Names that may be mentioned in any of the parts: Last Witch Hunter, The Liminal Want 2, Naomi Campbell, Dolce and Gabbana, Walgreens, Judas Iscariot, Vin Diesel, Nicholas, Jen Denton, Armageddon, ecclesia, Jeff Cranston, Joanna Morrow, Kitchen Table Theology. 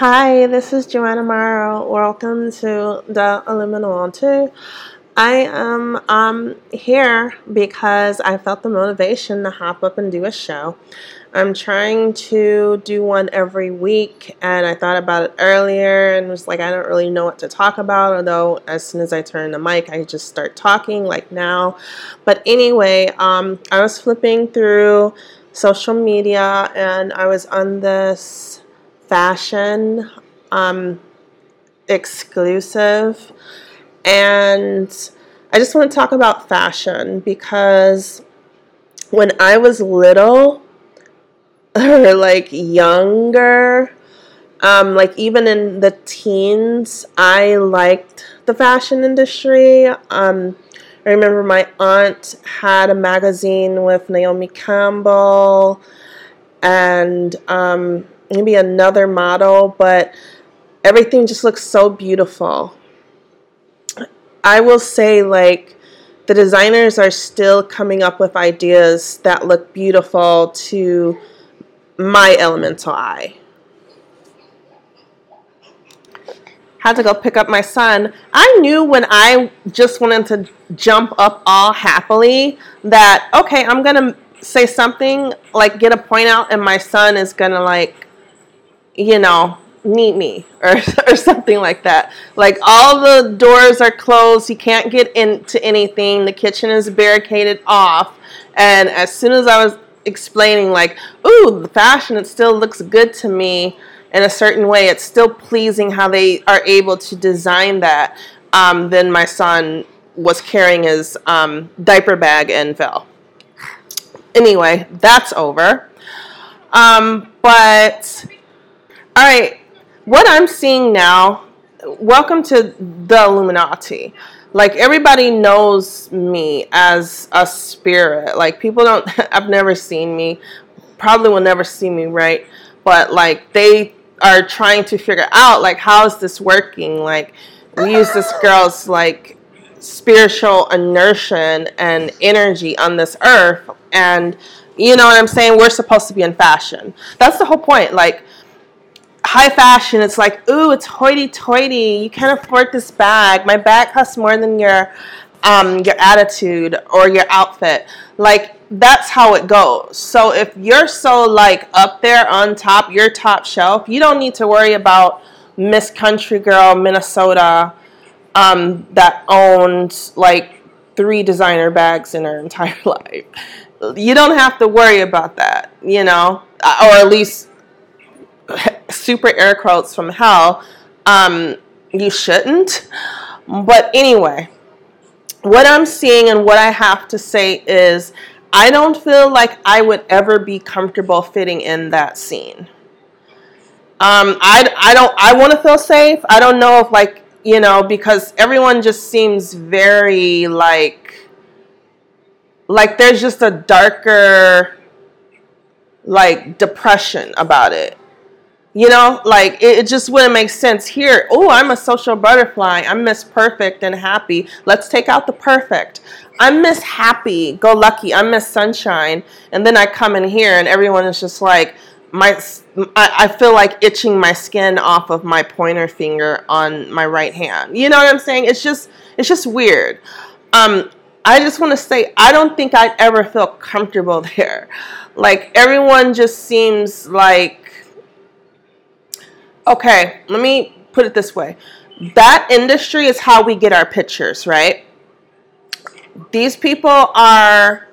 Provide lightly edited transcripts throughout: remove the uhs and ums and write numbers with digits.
Hi, this is Joanna Morrow. Welcome to The Liminal Want 2. I am here because I felt the motivation to hop up and do a show. I'm trying to do one every week, and I thought about it earlier and was like, I don't really know what to talk about, although as soon as I turn the mic, I just start talking like now. But anyway, I was flipping through social media, and I was on this fashion exclusive, and I just want to talk about fashion because when I was little or like younger, like even in the teens, I liked the fashion industry. I remember my aunt had a magazine with Naomi Campbell and maybe another model, but everything just looks so beautiful. I will say, like, the designers are still coming up with ideas that look beautiful to my elemental eye. Had to go pick up my son. I knew when I just wanted to jump up all happily that, okay, I'm gonna say something, like get a point out, and my son is gonna, like, you know, need me or something like that. Like, all the doors are closed. You can't get into anything. The kitchen is barricaded off. And as soon as I was explaining, like, ooh, the fashion, it still looks good to me in a certain way. It's still pleasing how they are able to design that. Then my son was carrying his diaper bag and fell. Anyway, that's over. All right, what I'm seeing now, welcome to the Illuminati. Like, everybody knows me as a spirit. Like, people don't, I've never seen me, probably will never see me, right? But, like, they are trying to figure out, like, how is this working? Like, we use this girl's, like, spiritual inertia and energy on this earth. And, you know what I'm saying? We're supposed to be in fashion. That's the whole point. Like, high fashion, it's like, ooh, it's hoity-toity. You can't afford this bag. My bag costs more than your attitude or your outfit. Like, that's how it goes. So if you're so, like, up there on top, your top shelf, you don't need to worry about Miss Country Girl Minnesota that owns, like, 3 designer bags in her entire life. You don't have to worry about that, you know, or at least super air quotes from hell, you shouldn't. But anyway, what I'm seeing and what I have to say is I don't feel like I would ever be comfortable fitting in that scene. I want to feel safe. I don't know if, like, you know, because everyone just seems very like there's just a darker, like, depression about it. You know, like, it just wouldn't make sense here. Oh, I'm a social butterfly. I'm Miss Perfect and Happy. Let's take out the perfect. I'm Miss Happy, Go Lucky. I'm Miss Sunshine. And then I come in here and everyone is just like, I feel like itching my skin off of my pointer finger on my right hand. You know what I'm saying? It's just weird. I just want to say, I don't think I'd ever feel comfortable there. Like, everyone just seems like, okay, let me put it this way. That industry is how we get our pictures, right? These people are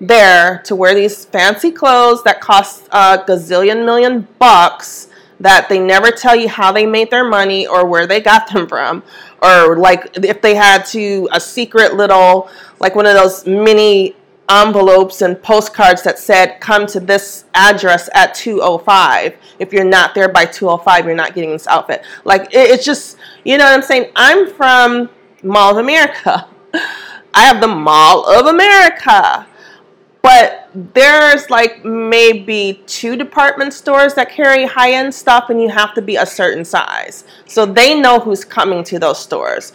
there to wear these fancy clothes that cost a gazillion million bucks that they never tell you how they made their money or where they got them from. Or, like, if they had to, a secret little, like, one of those mini envelopes and postcards that said, come to this address at 2:05. If you're not there by 2:05, you're not getting this outfit. Like, it's just, you know what I'm saying? I'm from Mall of America. I have the Mall of America. But there's, like, maybe 2 department stores that carry high-end stuff, and you have to be a certain size. So they know who's coming to those stores.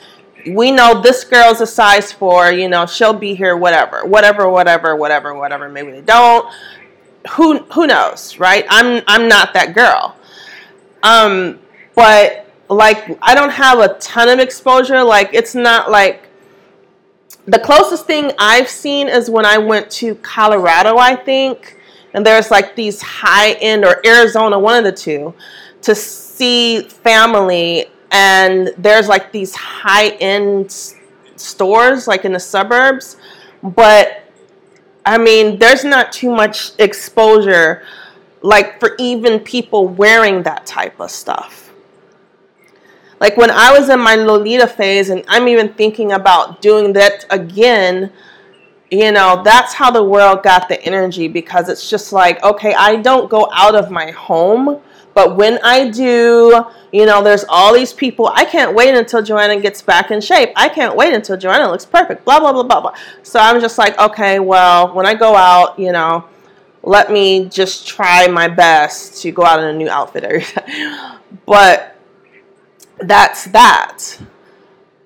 We know this girl's a size 4, you know, she'll be here, whatever. Maybe they don't. Who knows, right? I'm not that girl. But like, I don't have a ton of exposure. Like, it's not like, the closest thing I've seen is when I went to Colorado, I think, and there's like these high-end, or Arizona, one of the two, to see family, and there's like these high-end stores like in the suburbs, but I mean, there's not too much exposure, like, for even people wearing that type of stuff. Like, when I was in my Lolita phase, and I'm even thinking about doing that again, you know, that's how the world got the energy, because it's just like, okay, I don't go out of my home, but when I do, you know, there's all these people. I can't wait until Joanna gets back in shape. I can't wait until Joanna looks perfect, blah, blah, blah, blah, blah. So I'm just like, okay, well, when I go out, you know, let me just try my best to go out in a new outfit every day. But that's that.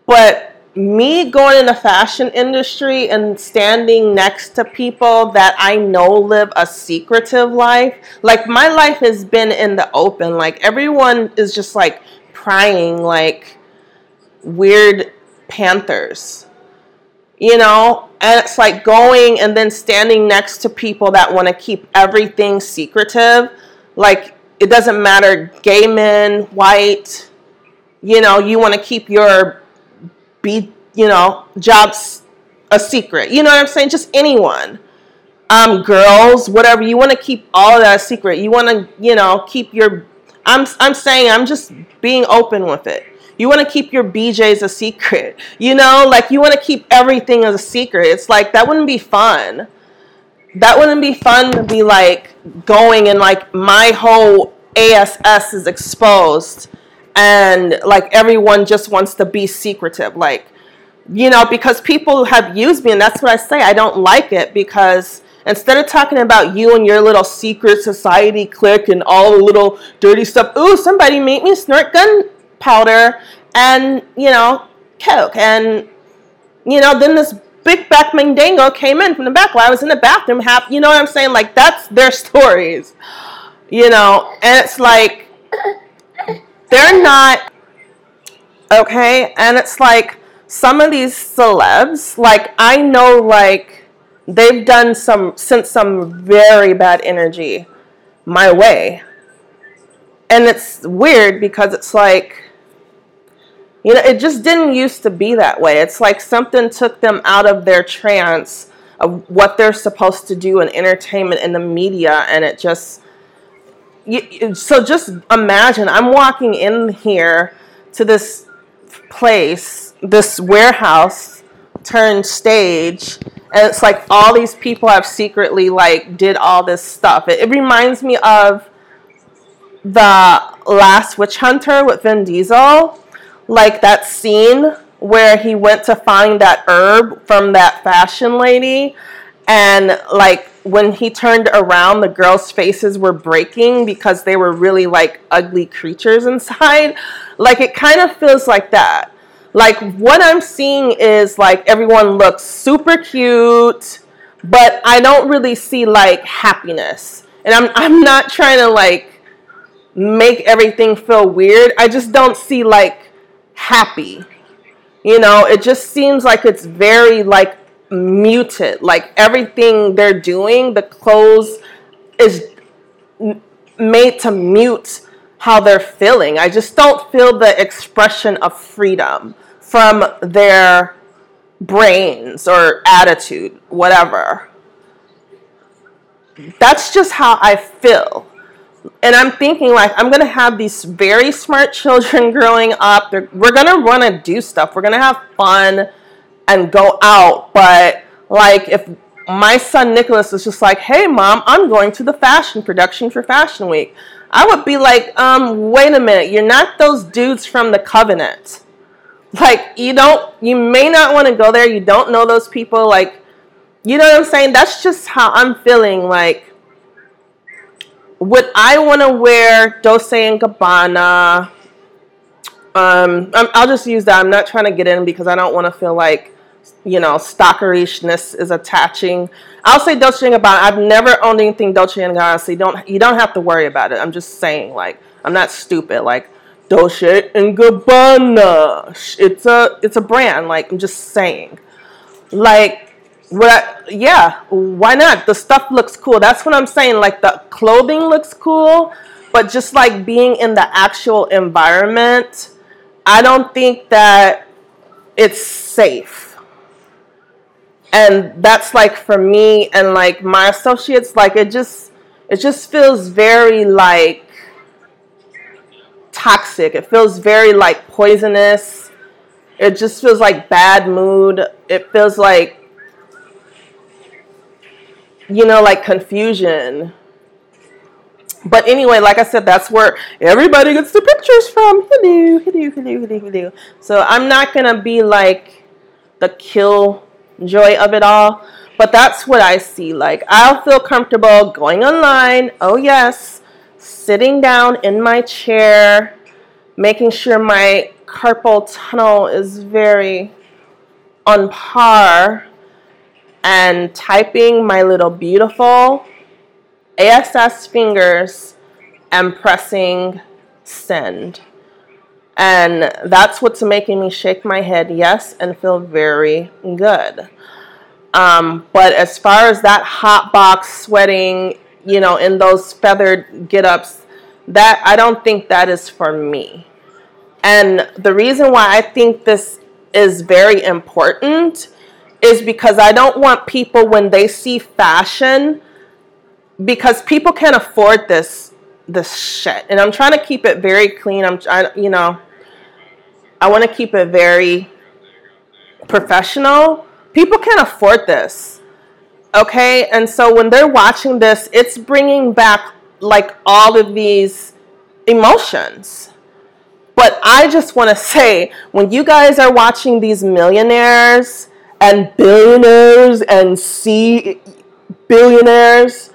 But me going in the fashion industry and standing next to people that I know live a secretive life, like, my life has been in the open. Like, everyone is just like prying like weird panthers, you know? And it's like going and then standing next to people that want to keep everything secretive. Like, it doesn't matter, gay men, white, you know, you want to keep your, you know, jobs a secret. You know what I'm saying? Just anyone. Girls, whatever. You want to keep all of that a secret. You want to, you know, keep your, I'm saying, I'm just being open with it. You want to keep your BJs a secret. You know, like, you want to keep everything as a secret. It's like, that wouldn't be fun. That wouldn't be fun to be like going and like my whole ASS is exposed. And, like, everyone just wants to be secretive. Like, you know, because people have used me, and that's what I say. I don't like it, because instead of talking about you and your little secret society clique and all the little dirty stuff, ooh, somebody made me snort gunpowder and, you know, coke. And, you know, then this big back mandango came in from the back while I was in the bathroom. You know what I'm saying? Like, that's their stories, you know. And it's like... They're not, okay? And it's like, some of these celebs, like, I know, like, they've done some, sent some very bad energy my way. And it's weird, because it's like, you know, it just didn't used to be that way. It's like something took them out of their trance of what they're supposed to do in entertainment and the media, and it just... So just imagine, I'm walking in here to this place, this warehouse turned stage, and it's like all these people have secretly like did all this stuff. It reminds me of the Last Witch Hunter with Vin Diesel, like that scene where he went to find that herb from that fashion lady, and like when he turned around, the girls' faces were breaking because they were really like ugly creatures inside. Like, it kind of feels like that. Like, what I'm seeing is like everyone looks super cute, but I don't really see like happiness. And I'm not trying to like make everything feel weird. I just don't see like happy. You know, it just seems like it's very like muted. Like, everything they're doing, the clothes is made to mute how they're feeling. I just don't feel the expression of freedom from their brains or attitude, whatever. That's just how I feel. And I'm thinking, like, I'm going to have these very smart children growing up. We're going to want to do stuff. We're going to have fun and go out. But like, if my son Nicholas is just like, hey mom, I'm going to the fashion production for Fashion Week, I would be like, wait a minute, you're not those dudes from the Covenant. Like, you may not want to go there. You don't know those people. Like, you know what I'm saying? That's just how I'm feeling. Like, would I want to wear Dolce and Gabbana? I'll just use that. I'm not trying to get in, because I don't want to feel like, you know, stalkerishness is attaching. I'll say Dolce and Gabbana. I've never owned anything Dolce and Gabbana, so you don't have to worry about it. I'm just saying, like, I'm not stupid. Like, Dolce and Gabbana. It's a brand. Like, I'm just saying. Like, yeah, why not? The stuff looks cool. That's what I'm saying. Like, the clothing looks cool, but just like being in the actual environment, I don't think that it's safe. And that's like for me and like my associates, like it just feels very like toxic. It feels very like poisonous. It just feels like bad mood. It feels like, you know, like confusion. But anyway, like I said, that's where everybody gets the pictures from. Hello. So I'm not going to be like the killjoy of it all. But that's what I see. Like, I'll feel comfortable going online. Oh, yes. Sitting down in my chair. Making sure my carpal tunnel is very on par. And typing my little beautiful ASS fingers and pressing send. And that's what's making me shake my head yes and feel very good. But as far as that hot box sweating, you know, in those feathered get-ups, that I don't think that is for me. And the reason why I think this is very important is because I don't want people, when they see fashion, because people can't afford this shit. And I'm trying to keep it very clean. I want to keep it very professional. People can't afford this, okay? And so when they're watching this, it's bringing back, like, all of these emotions. But I just want to say, when you guys are watching these millionaires and billionaires and billionaires,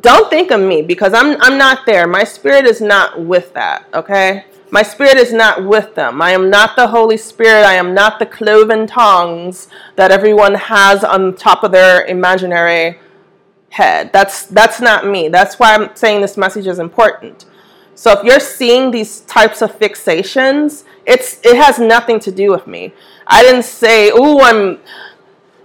don't think of me, because I'm not there. My spirit is not with that, okay? My spirit is not with them. I am not the Holy Spirit. I am not the cloven tongs that everyone has on top of their imaginary head. That's not me. That's why I'm saying this message is important. So if you're seeing these types of fixations, it has nothing to do with me. I didn't say, "Ooh,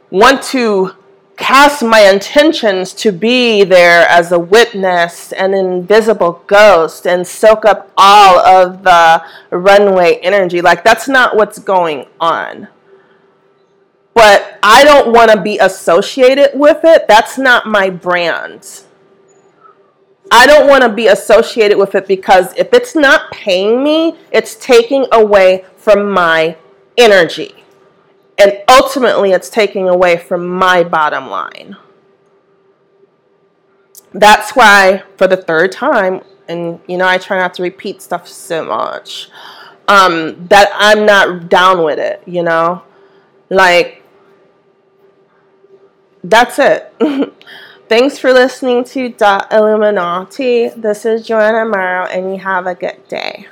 want to cast my intentions to be there as a witness, an invisible ghost, and soak up all of the runway energy." Like, that's not what's going on. But I don't want to be associated with it. That's not my brand. I don't want to be associated with it, because if it's not paying me, it's taking away from my energy. And ultimately, it's taking away from my bottom line. That's why, for the third time, and, you know, I try not to repeat stuff so much, that I'm not down with it, you know? Like, that's it. Thanks for listening to The Illuminati. This is Joanna Morrow, and you have a good day.